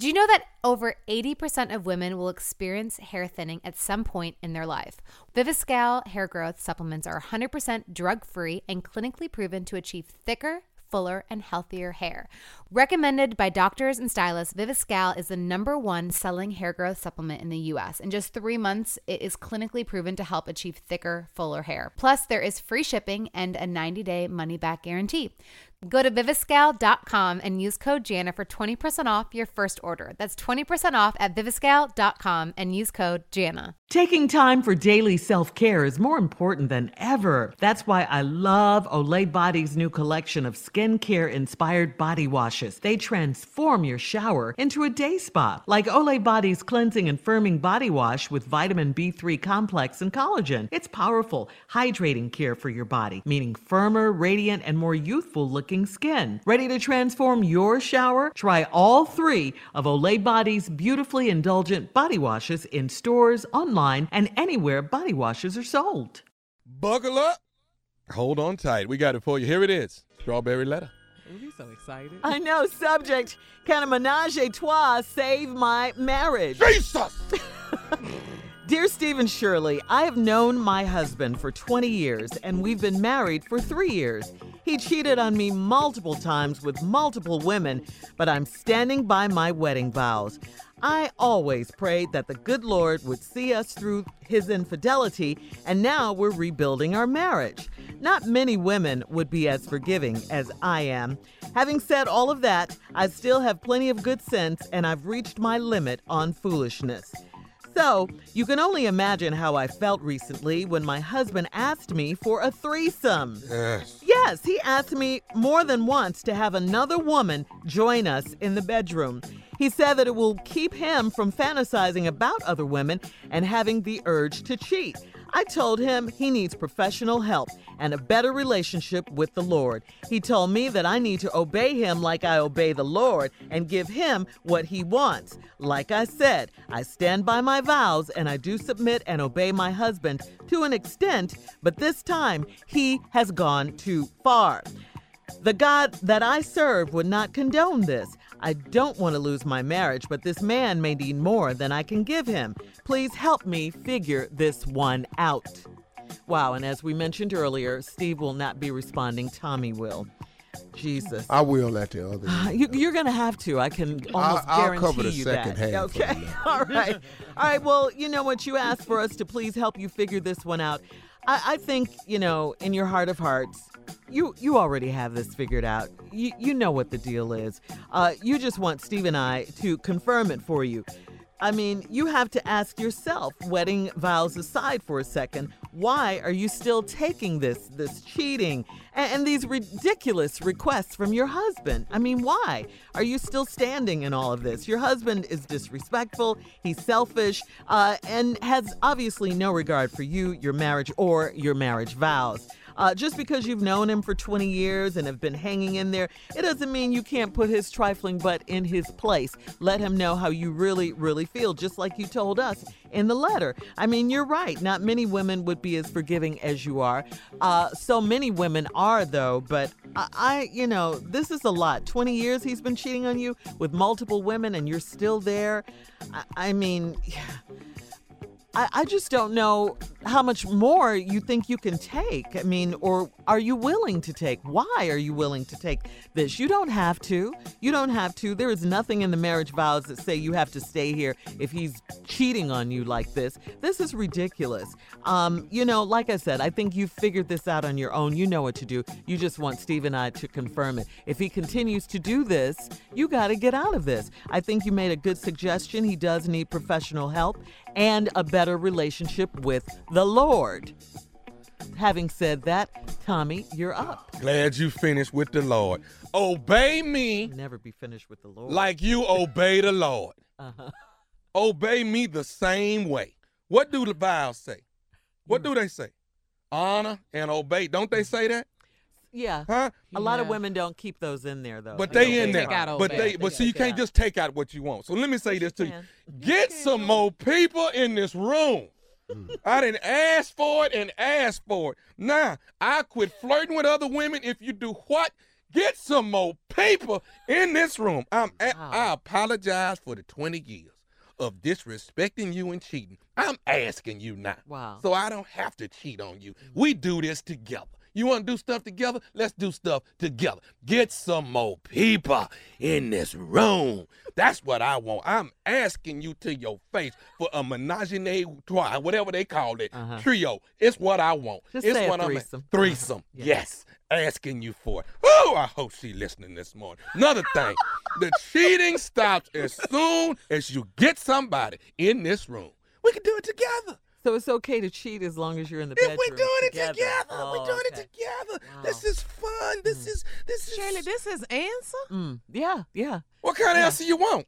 Do you know that over 80% of women will experience hair thinning at some point in their life? Viviscal hair growth supplements are 100% drug-free and clinically proven to achieve thicker, fuller, and healthier hair. Recommended by doctors and stylists, Viviscal is the #1 selling hair growth supplement in the U.S. In just 3 months, it is clinically proven to help achieve thicker, fuller hair. Plus, there is free shipping and a 90-day money-back guarantee. Go to Viviscal.com and use code Jana for 20% off your first order. That's 20% off at Viviscal.com and use code Jana. Taking time for daily self-care is more important than ever. That's why I love Olay Body's new collection of skincare-inspired body washes. They transform your shower into a day spa, like Olay Body's cleansing and firming body wash with vitamin B3 complex and collagen. It's powerful, hydrating care for your body, meaning firmer, radiant, and more youthful-looking skin. Ready to transform your shower? Try all 3 of Olay Body's beautifully indulgent body washes in stores, online, and anywhere body washes are sold. Buckle up. Hold on tight. We got it for you. Here it is. Strawberry letter. Ooh, you're so excited. I know. Subject, can a menage a trois save my marriage? Jesus! Dear Steve and Shirley, I have known my husband for 20 years, and we've been married for 3 years. He cheated on me multiple times with multiple women, but I'm standing by my wedding vows. I always prayed that the good Lord would see us through his infidelity, and now we're rebuilding our marriage. Not many women would be as forgiving as I am. Having said all of that, I still have plenty of good sense, and I've reached my limit on foolishness. So, you can only imagine how I felt recently when my husband asked me for a threesome. Yes, he asked me more than once to have another woman join us in the bedroom. He said that it will keep him from fantasizing about other women and having the urge to cheat. I told him he needs professional help and a better relationship with the Lord. He told me that I need to obey him like I obey the Lord and give him what he wants. Like I said, I stand by my vows and I do submit and obey my husband to an extent, but this time he has gone too far. The God that I serve would not condone this. I don't want to lose my marriage, but this man may need more than I can give him. Please help me figure this one out. Wow, and as we mentioned earlier, Steve will not be responding. Tommy will. Jesus. I will at the other end. You're going to have to. I can almost guarantee I'll cover the you second that. Half okay. All right. All right. Well, you know what? You asked for us to please help you figure this one out. I think, you know, in your heart of hearts, you already have this figured out. You know what the deal is. You just want Steve and I to confirm it for you. I mean, you have to ask yourself, wedding vows aside for a second, why are you still taking this cheating and these ridiculous requests from your husband? I mean, why are you still standing in all of this? Your husband is disrespectful, he's selfish, and has obviously no regard for you, your marriage, or your marriage vows. Just because you've known him for 20 years and have been hanging in there, it doesn't mean you can't put his trifling butt in his place. Let him know how you really, really feel, just like you told us in the letter. I mean, you're right. Not many women would be as forgiving as you are. So many women are, though. But I, you know, this is a lot. 20 years he's been cheating on you with multiple women and you're still there. I mean... I just don't know how much more you think you can take. I mean, or are you willing to take? Why are you willing to take this? You don't have to. You don't have to. There is nothing in the marriage vows that say you have to stay here if he's cheating on you like this. This is ridiculous. You know, like I said, I think you've figured this out on your own. You know what to do. You just want Steve and I to confirm it. If he continues to do this, you got to get out of this. I think you made a good suggestion. He does need professional help and a better relationship with the Lord. Having said that, Tommy, you're up. Glad you finished with the Lord. Obey me. Never be finished with the Lord. Like you obey the Lord. Uh-huh. Obey me the same way. What do the vows say? What do they say? Honor and obey. Don't they say that? Yeah. Huh? A lot of women don't keep those in there, though. But they in there. But so you can't just take out what you want. So let me say this to you. Get some more people in this room. I didn't ask for it and ask for it. Nah, I quit flirting with other women if you do what Get some more people in this room. I apologize for the 20 years of disrespecting you and cheating. I'm asking you now. Wow. So I don't have to cheat on you. We do this together. You want to do stuff together? Let's do stuff together. Get some more people in this room. That's what I want. I'm asking you to your face for a menage a trois, whatever they call it, trio. It's what I want. Just it's say what a threesome. I'm threesome. Yes. Asking you for it. Oh, I hope she's listening this morning. Another thing, the cheating stops as soon as you get somebody in this room. We can do it together. So it's okay to cheat as long as you're in the bedroom. We're doing it together. Oh, we're doing it together. Wow. This is fun. This is Shirley, this is answer? Yeah, yeah. What kind of answer you want?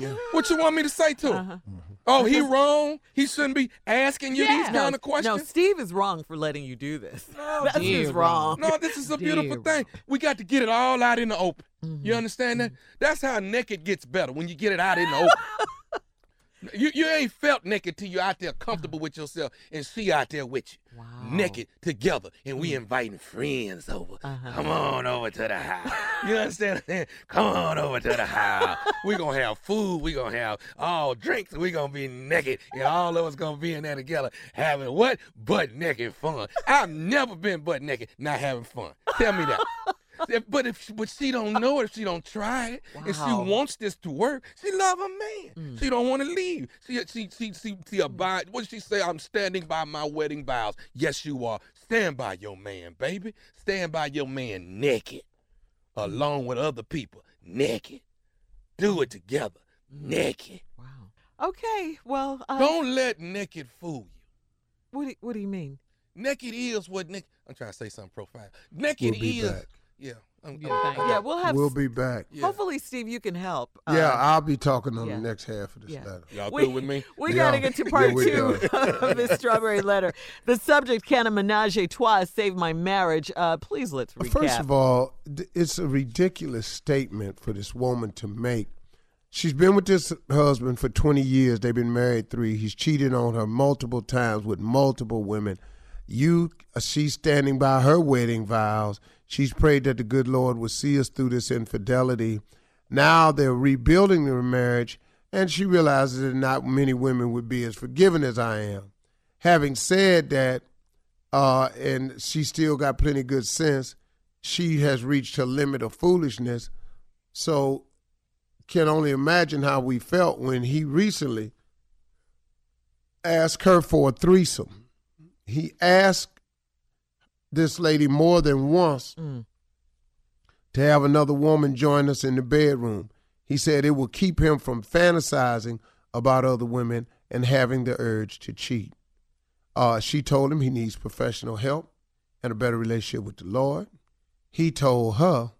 Yeah. What you want me to say to him? Oh, he wrong? He shouldn't be asking you these kind of questions? No, Steve is wrong for letting you do this. No, this is wrong. No, this is a beautiful thing. We got to get it all out in the open. You understand that? That's how naked gets better, when you get it out in the open. You ain't felt naked till you out there comfortable with yourself and she out there with you. Wow. Naked together. And we inviting friends over. Come on over to the house. You understand? Come on over to the house. We're going to have food. We're going to have all drinks. We're going to be naked. And all of us going to be in there together having what? Butt naked fun. I've never been butt naked not having fun. Tell me that. But she don't know it, if she don't try it, if she wants this to work, she love her man. She don't want to leave. She abide. What did she say? I'm standing by my wedding vows. Yes, you are. Stand by your man, baby. Stand by your man naked, along with other people, naked. Do it together, naked. Wow. Okay, well. Don't let naked fool you. What do you mean? Naked is what naked. I'm trying to say something profile. Naked we'll be is. Back. Yeah. We'll be back. Yeah. Hopefully, Steve, you can help. I'll be talking on the next half of this letter. Y'all cool with me? We got to get to part two of this strawberry letter. The subject, can a menage a trois save my marriage? Please let's recap. First of all, it's a ridiculous statement for this woman to make. She's been with this husband for 20 years. They've been married 3. He's cheated on her multiple times with multiple women. She's standing by her wedding vows. She's prayed that the good Lord would see us through this infidelity. Now they're rebuilding their marriage, and she realizes that not many women would be as forgiving as I am. Having said that, and she still got plenty of good sense, she has reached her limit of foolishness. So can only imagine how we felt when he recently asked her for a threesome. He asked this lady more than once to have another woman join us in the bedroom. He said it will keep him from fantasizing about other women and having the urge to cheat. She told him he needs professional help and a better relationship with the Lord. He told her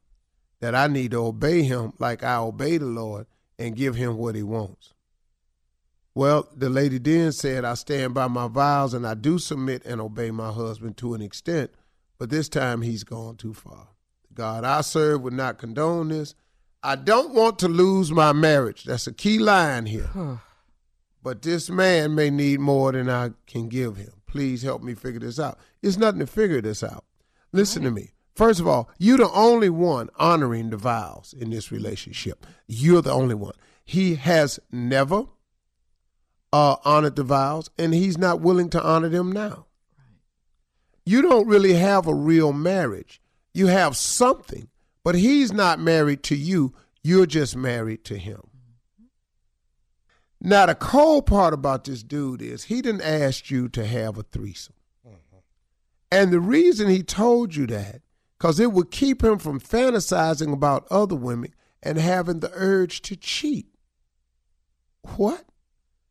that I need to obey him like I obey the Lord and give him what he wants. Well, the lady then said, I stand by my vows and I do submit and obey my husband to an extent, but this time he's gone too far. The God I serve would not condone this. I don't want to lose my marriage. That's a key line here. But this man may need more than I can give him. Please help me figure this out. It's nothing to figure this out. Listen to me. First of all, you're the only one honoring the vows in this relationship. You're the only one. He has never honored the vows, and he's not willing to honor them now. Right. You don't really have a real marriage. You have something, but he's not married to you. You're just married to him. Now, the cold part about this dude is he didn't ask you to have a threesome. And the reason he told you that, because it would keep him from fantasizing about other women and having the urge to cheat. What?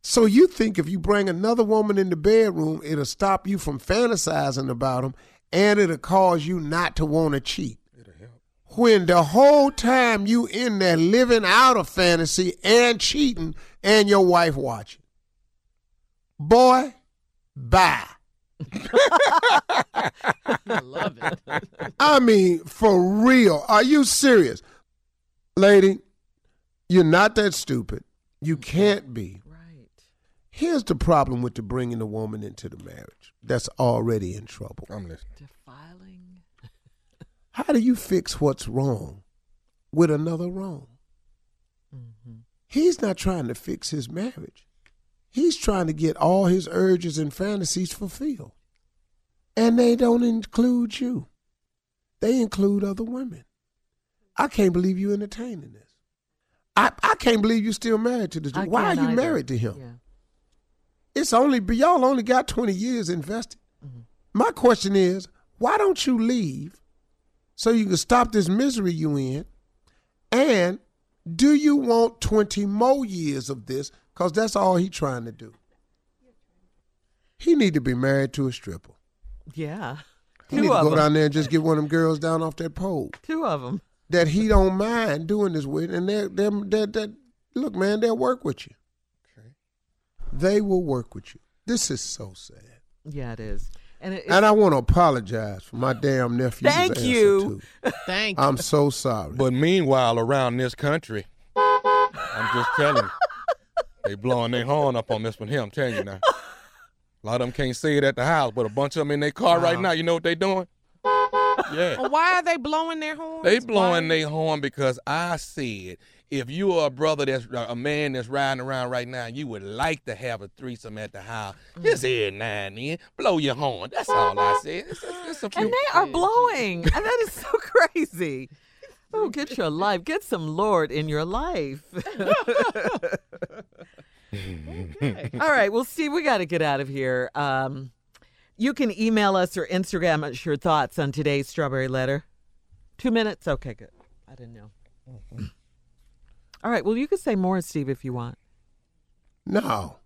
So you think if you bring another woman in the bedroom, it'll stop you from fantasizing about him, and it'll cause you not to want to cheat. It'll help. When the whole time you in there living out of fantasy and cheating and your wife watching. Boy, bye. I love it. I mean, for real. Are you serious? Lady, you're not that stupid. You can't be. Here's the problem with the bringing a woman into the marriage that's already in trouble. I'm listening. Defiling. How do you fix what's wrong with another wrong? Mm-hmm. He's not trying to fix his marriage. He's trying to get all his urges and fantasies fulfilled. And they don't include you. They include other women. I can't believe you entertaining this. I can't believe you still married to this dude. Why are you married to him? Yeah. It's only, y'all only got 20 years invested. Mm-hmm. My question is, why don't you leave so you can stop this misery you in? And do you want 20 more years of this? Because that's all he trying to do. He need to be married to a stripper. Yeah. He need to go down there and just get one of them girls down off that pole. Two of them. That he don't mind doing this with, and they're look, man, they'll work with you. Okay. They will work with you. This is so sad. Yeah, it is. And, and I want to apologize for my damn nephew's answer, too. Thank you. I'm so sorry. But meanwhile, around this country, I'm just telling you, they blowing their horn up on this one here, I'm telling you now. A lot of them can't say it at the house, but a bunch of them in their car right now, you know what they doing? Yeah. Well, why are they blowing their horn? They blowing their horn because I said, if you are a brother that's a man that's riding around right now, you would like to have a threesome at the house. Just every now and then, blow your horn. That's all I said. It's a few. And they are blowing. And that is so crazy. Oh, get your life. Get some Lord in your life. Okay. All right. Well, Steve, we got to get out of here. You can email us or Instagram us your thoughts on today's Strawberry Letter. 2 minutes? Okay, good. I didn't know. Mm-hmm. All right. Well, you can say more, Steve, if you want. No.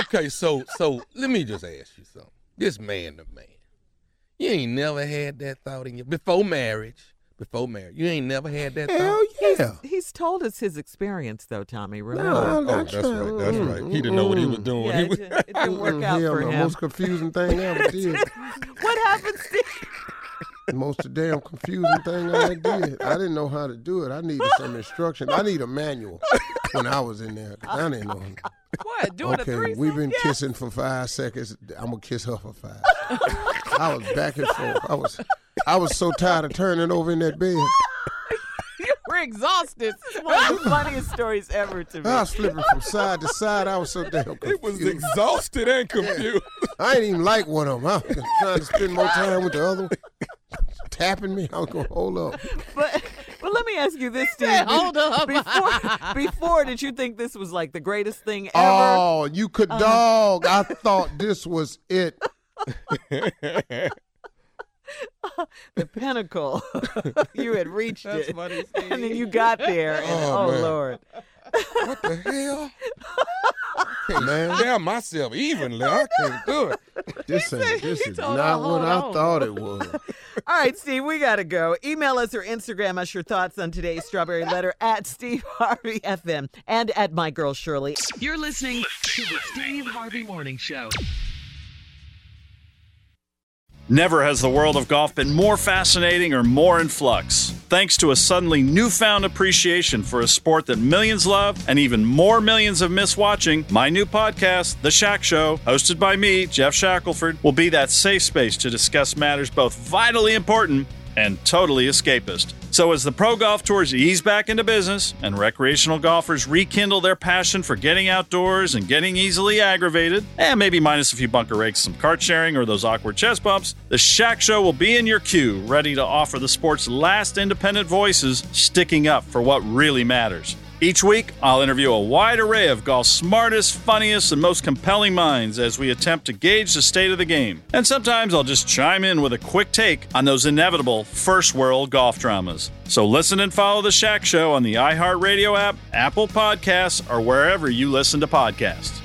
Okay, so let me just ask you something. This man to man. You ain't never had that thought in you. Before marriage. You ain't never had that thought? Hell yeah. He's told us his experience, though, Tommy. Remember? No, that's right. That's right. He didn't know what he was doing. Yeah, it didn't work out for him. The most confusing thing I ever did. What happened, Steve? Most damn confusing thing I did. I didn't know how to do it. I needed some instruction. I need a manual when I was in there. I didn't know. What? Doing a threesome? We've been kissing for 5 seconds. I'm going to kiss her for 5. I was back and forth. I was so tired of turning over in that bed. You were exhausted. It's one of the funniest stories ever to me. I was flipping from side to side. I was so damn confused. It was exhausted and confused. Yeah. I ain't even like one of them. I was trying to spend more time with the other one. Tapping me, I was going to hold up. But let me ask you this, Steve. Hold up. Before, did you think this was like the greatest thing ever? Oh, you could dog. I thought this was it. The pinnacle. You had reached it. Funny, and then you got there. And, oh Lord. What the hell? Hey, man. I down myself evenly. I can't do it. This is not what I thought it was. All right, Steve, we got to go. Email us or Instagram us your thoughts on today's Strawberry Letter at Steve Harvey FM and at My Girl Shirley. You're listening to the Steve Harvey Morning Show. Never has the world of golf been more fascinating or more in flux, thanks to a suddenly newfound appreciation for a sport that millions love and even more millions have missed watching. My new podcast, The Shack Show, hosted by me, Jeff Shackelford, will be that safe space to discuss matters both vitally important and totally escapist. So as the pro golf tours ease back into business and recreational golfers rekindle their passion for getting outdoors and getting easily aggravated, and maybe minus a few bunker rakes, some cart sharing, or those awkward chest bumps, the Shack Show will be in your queue, ready to offer the sport's last independent voices sticking up for what really matters. Each week, I'll interview a wide array of golf's smartest, funniest, and most compelling minds as we attempt to gauge the state of the game. And sometimes I'll just chime in with a quick take on those inevitable first-world golf dramas. So listen and follow The Shack Show on the iHeartRadio app, Apple Podcasts, or wherever you listen to podcasts.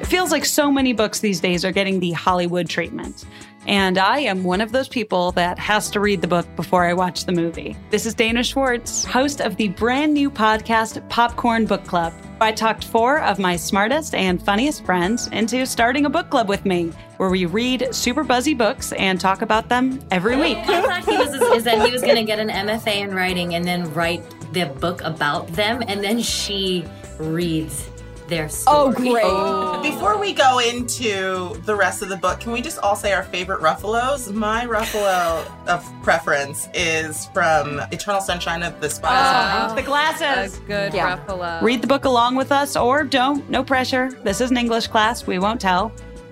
It feels like so many books these days are getting the Hollywood treatment. And I am one of those people that has to read the book before I watch the movie. This is Dana Schwartz, host of the brand new podcast, Popcorn Book Club. I talked 4 of my smartest and funniest friends into starting a book club with me, where we read super buzzy books and talk about them every week. My thought is that he was going to get an MFA in writing and then write the book about them, and then she reads their story. Oh, great. Oh. Before we go into the rest of the book, can we just all say our favorite Ruffalos? My Ruffalo of preference is from Eternal Sunshine of the Spotless Mind. The glasses. A good Ruffalo. Read the book along with us or don't. No pressure. This is an English class. We won't tell.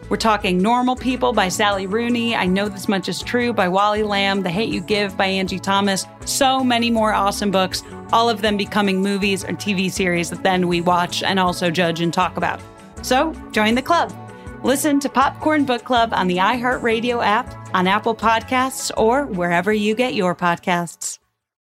We're talking Normal People by Sally Rooney, I Know This Much Is True by Wally Lamb, The Hate U Give by Angie Thomas, so many more awesome books, all of them becoming movies or TV series that then we watch and also judge and talk about. So join the club. Listen to Popcorn Book Club on the iHeartRadio app, on Apple Podcasts, or wherever you get your podcasts.